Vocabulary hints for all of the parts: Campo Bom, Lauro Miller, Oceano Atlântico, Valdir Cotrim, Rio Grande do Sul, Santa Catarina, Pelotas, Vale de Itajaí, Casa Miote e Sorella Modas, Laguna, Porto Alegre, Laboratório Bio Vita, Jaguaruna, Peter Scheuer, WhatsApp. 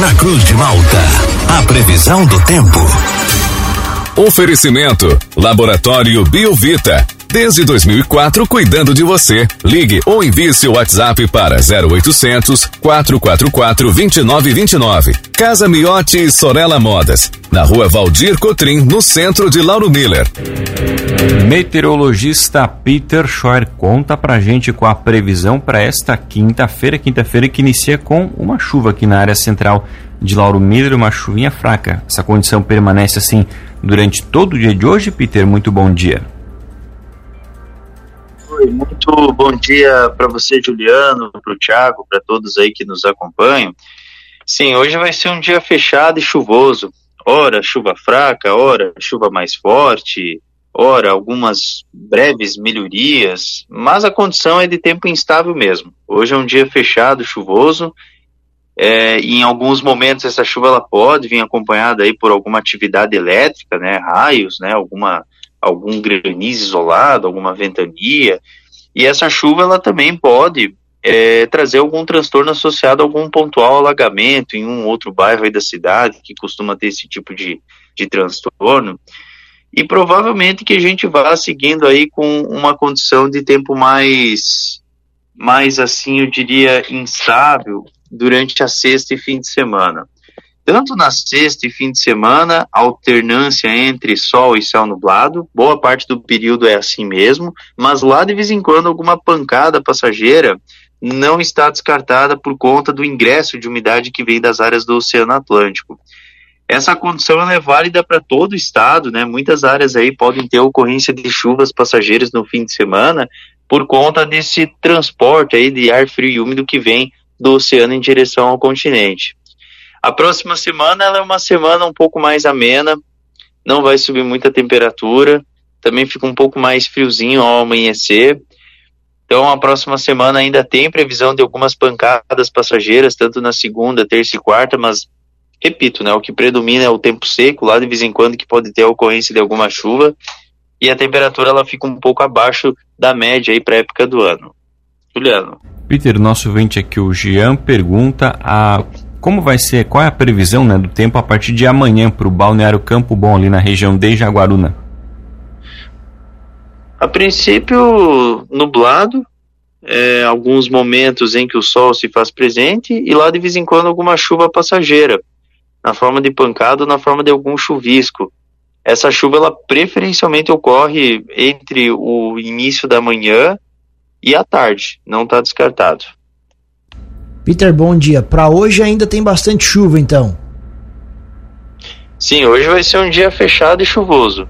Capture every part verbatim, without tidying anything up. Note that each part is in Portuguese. Na Cruz de Malta, a previsão do tempo. Oferecimento, Laboratório Bio Vita. Desde dois mil e quatro, cuidando de você. Ligue ou envie seu WhatsApp para zero oitocentos, quatro quatro quatro, dois nove dois nove. Casa Miote e Sorella Modas, na rua Valdir Cotrim, no centro de Lauro Miller. Meteorologista Peter Scheuer conta pra gente com a previsão para esta quinta-feira, quinta-feira que inicia com uma chuva aqui na área central de Lauro Miller, uma chuvinha fraca. Essa condição permanece assim durante todo o dia de hoje. Peter, muito bom dia. Muito bom dia para você, Juliano, para o Thiago, para todos aí que nos acompanham. Sim, hoje vai ser um dia fechado e chuvoso. Ora, chuva fraca, ora, chuva mais forte, ora, algumas breves melhorias, mas a condição é de tempo instável mesmo. Hoje é um dia fechado, chuvoso, é, e em alguns momentos essa chuva ela pode vir acompanhada aí por alguma atividade elétrica, né, raios, né, alguma... algum granizo isolado, alguma ventania, e essa chuva ela também pode é, trazer algum transtorno associado a algum pontual alagamento em um outro bairro aí da cidade, que costuma ter esse tipo de, de transtorno, e provavelmente que a gente vá seguindo aí com uma condição de tempo mais, mais assim, eu diria, instável durante a sexta e fim de semana. Tanto na sexta e fim de semana, alternância entre sol e céu nublado, boa parte do período é assim mesmo, mas lá de vez em quando alguma pancada passageira não está descartada por conta do ingresso de umidade que vem das áreas do Oceano Atlântico. Essa condição ela é válida para todo o estado, né? Muitas áreas aí podem ter ocorrência de chuvas passageiras no fim de semana por conta desse transporte aí de ar frio e úmido que vem do oceano em direção ao continente. A próxima semana ela é uma semana um pouco mais amena, não vai subir muita temperatura, também fica um pouco mais friozinho ao amanhecer. Então a próxima semana ainda tem previsão de algumas pancadas passageiras, tanto na segunda, terça e quarta, mas repito, né, o que predomina é o tempo seco, lá de vez em quando que pode ter a ocorrência de alguma chuva, e a temperatura ela fica um pouco abaixo da média aí para a época do ano. Juliano. Peter, nosso ouvinte aqui, o Jean, pergunta a... como vai ser, qual é a previsão, né, do tempo a partir de amanhã para o balneário Campo Bom, ali na região de Jaguaruna? A princípio, nublado, é, alguns momentos em que o sol se faz presente e lá de vez em quando alguma chuva passageira, na forma de pancada ou na forma de algum chuvisco. Essa chuva ela preferencialmente ocorre entre o início da manhã e a tarde, não está descartado. Peter, bom dia. Para hoje ainda tem bastante chuva, então? Sim, hoje vai ser um dia fechado e chuvoso.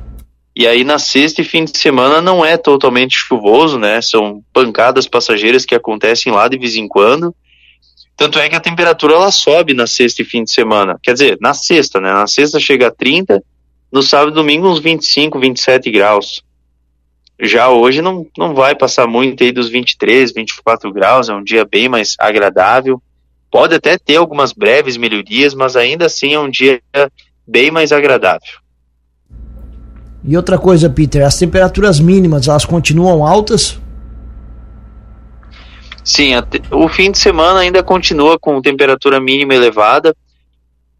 E aí na sexta e fim de semana não é totalmente chuvoso, né? São pancadas passageiras que acontecem lá de vez em quando. Tanto é que a temperatura ela sobe na sexta e fim de semana. Quer dizer, na sexta, né? Na sexta chega a trinta, no sábado e domingo uns vinte e cinco, vinte e sete graus. Já hoje não, não vai passar muito aí dos vinte e três, vinte e quatro graus, é um dia bem mais agradável. Pode até ter algumas breves melhorias, mas ainda assim é um dia bem mais agradável. E outra coisa, Peter, as temperaturas mínimas, elas continuam altas? Sim, o fim de semana ainda continua com temperatura mínima elevada.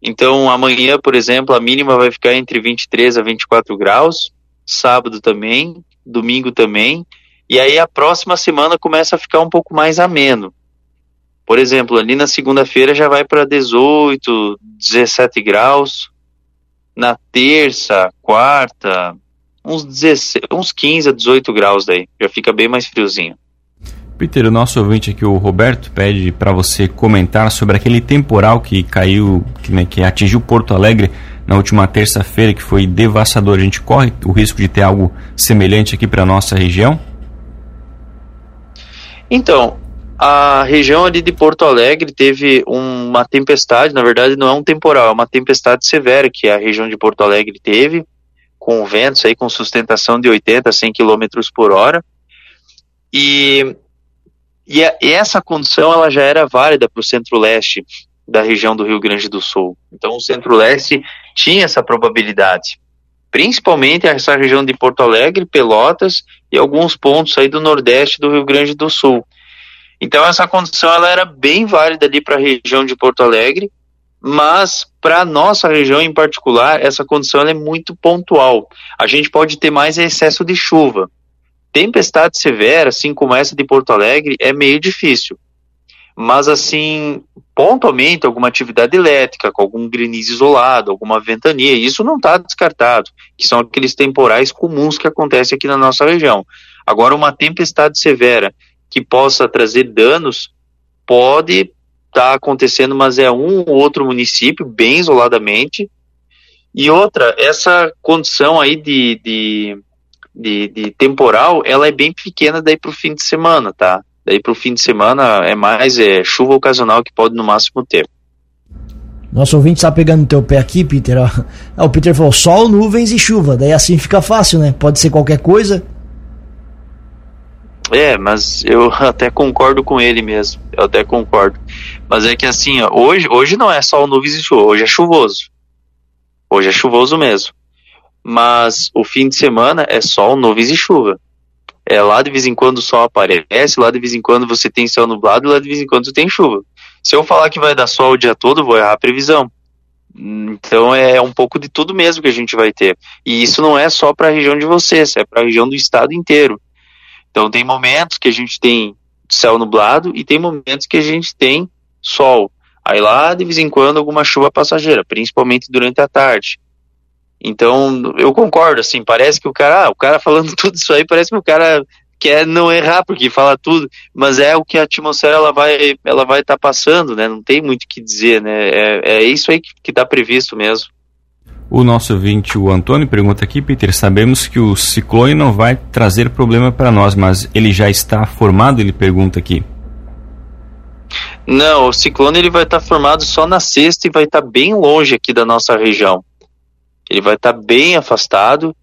Então amanhã, por exemplo, a mínima vai ficar entre vinte e três a vinte e quatro graus, sábado também, domingo também, e aí a próxima semana começa a ficar um pouco mais ameno. Por exemplo, ali na segunda-feira já vai para dezoito, dezessete graus, na terça, quarta, uns, dezesseis, uns quinze a dezoito graus daí, já fica bem mais friozinho. Peter, o nosso ouvinte aqui, o Roberto, pede para você comentar sobre aquele temporal que caiu, que, né, que atingiu Porto Alegre na última terça-feira, que foi devastador. A gente corre o risco de ter algo semelhante aqui para a nossa região? Então, a região ali de Porto Alegre teve uma tempestade, na verdade não é um temporal, é uma tempestade severa que a região de Porto Alegre teve, com ventos aí com sustentação de oitenta a cem km por hora, e... E, a, e essa condição ela já era válida para o centro-leste da região do Rio Grande do Sul. Então o centro-leste tinha essa probabilidade, principalmente essa região de Porto Alegre, Pelotas e alguns pontos aí do nordeste do Rio Grande do Sul. Então essa condição ela era bem válida ali para a região de Porto Alegre, mas para a nossa região em particular, essa condição ela é muito pontual. A gente pode ter mais excesso de chuva. Tempestade severa, assim como essa de Porto Alegre, é meio difícil. Mas, assim, pontualmente, alguma atividade elétrica, com algum granizo isolado, alguma ventania, isso não está descartado, que são aqueles temporais comuns que acontecem aqui na nossa região. Agora, uma tempestade severa que possa trazer danos pode estar tá acontecendo, mas é um ou outro município, bem isoladamente. E outra, essa condição aí de... de De, de temporal, ela é bem pequena daí pro fim de semana, tá? Daí pro fim de semana é mais é, chuva ocasional que pode no máximo ter. Nosso ouvinte tá pegando no teu pé aqui, Peter, ó. Ah, o Peter falou, sol, nuvens e chuva, daí assim fica fácil, né? Pode ser qualquer coisa. É, mas eu até concordo com ele mesmo, eu até concordo. Mas é que assim, ó, hoje, hoje não é sol, nuvens e chuva, hoje é chuvoso. Hoje é chuvoso mesmo. Mas o fim de semana é sol, nuvens e chuva. É, lá de vez em quando o sol aparece, lá de vez em quando você tem céu nublado, lá de vez em quando você tem chuva. Se eu falar que vai dar sol o dia todo, vou errar a previsão. Então é um pouco de tudo mesmo que a gente vai ter. E isso não é só para a região de vocês, é para a região do estado inteiro. Então tem momentos que a gente tem céu nublado e tem momentos que a gente tem sol. Aí lá de vez em quando alguma chuva passageira, principalmente durante a tarde. Então, eu concordo, assim, parece que o cara, ah, o cara falando tudo isso aí, parece que o cara quer não errar, porque fala tudo, mas é o que a atmosfera, ela vai ela vai tá passando, né, não tem muito o que dizer, né, é, é isso aí que, que tá previsto mesmo. O nosso ouvinte, o Antônio, pergunta aqui, Peter, sabemos que o ciclone não vai trazer problema para nós, mas ele já está formado, ele pergunta aqui. Não, o ciclone ele vai estar tá formado só na sexta e vai estar tá bem longe aqui da nossa região. Ele vai estar bem afastado,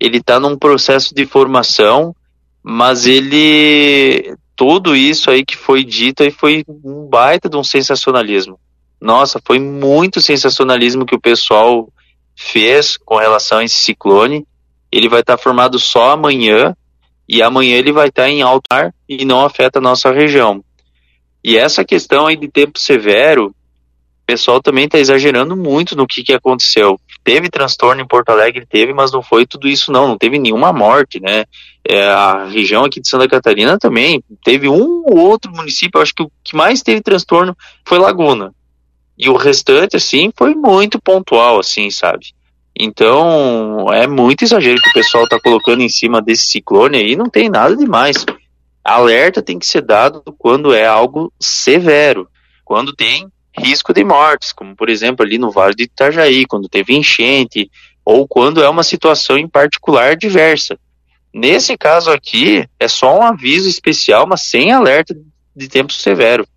ele está num processo de formação, mas ele, tudo isso aí que foi dito aí foi um baita de um sensacionalismo. Nossa, foi muito sensacionalismo que o pessoal fez com relação a esse ciclone. Ele vai estar formado só amanhã, e amanhã ele vai estar em alto mar e não afeta a nossa região. E essa questão aí de tempo severo, o pessoal também está exagerando muito no que, que aconteceu. Teve transtorno em Porto Alegre, teve, mas não foi tudo isso não, não teve nenhuma morte, né? É, a região aqui de Santa Catarina também, teve um ou outro município, acho que o que mais teve transtorno foi Laguna. E o restante, assim, foi muito pontual, assim, sabe? Então, é muito exagero que o pessoal está colocando em cima desse ciclone aí, não tem nada demais. Alerta tem que ser dado quando é algo severo, quando tem risco de mortes, como por exemplo ali no Vale de Itajaí, quando teve enchente, ou quando é uma situação em particular diversa. Nesse caso aqui, é só um aviso especial, mas sem alerta de tempo severo.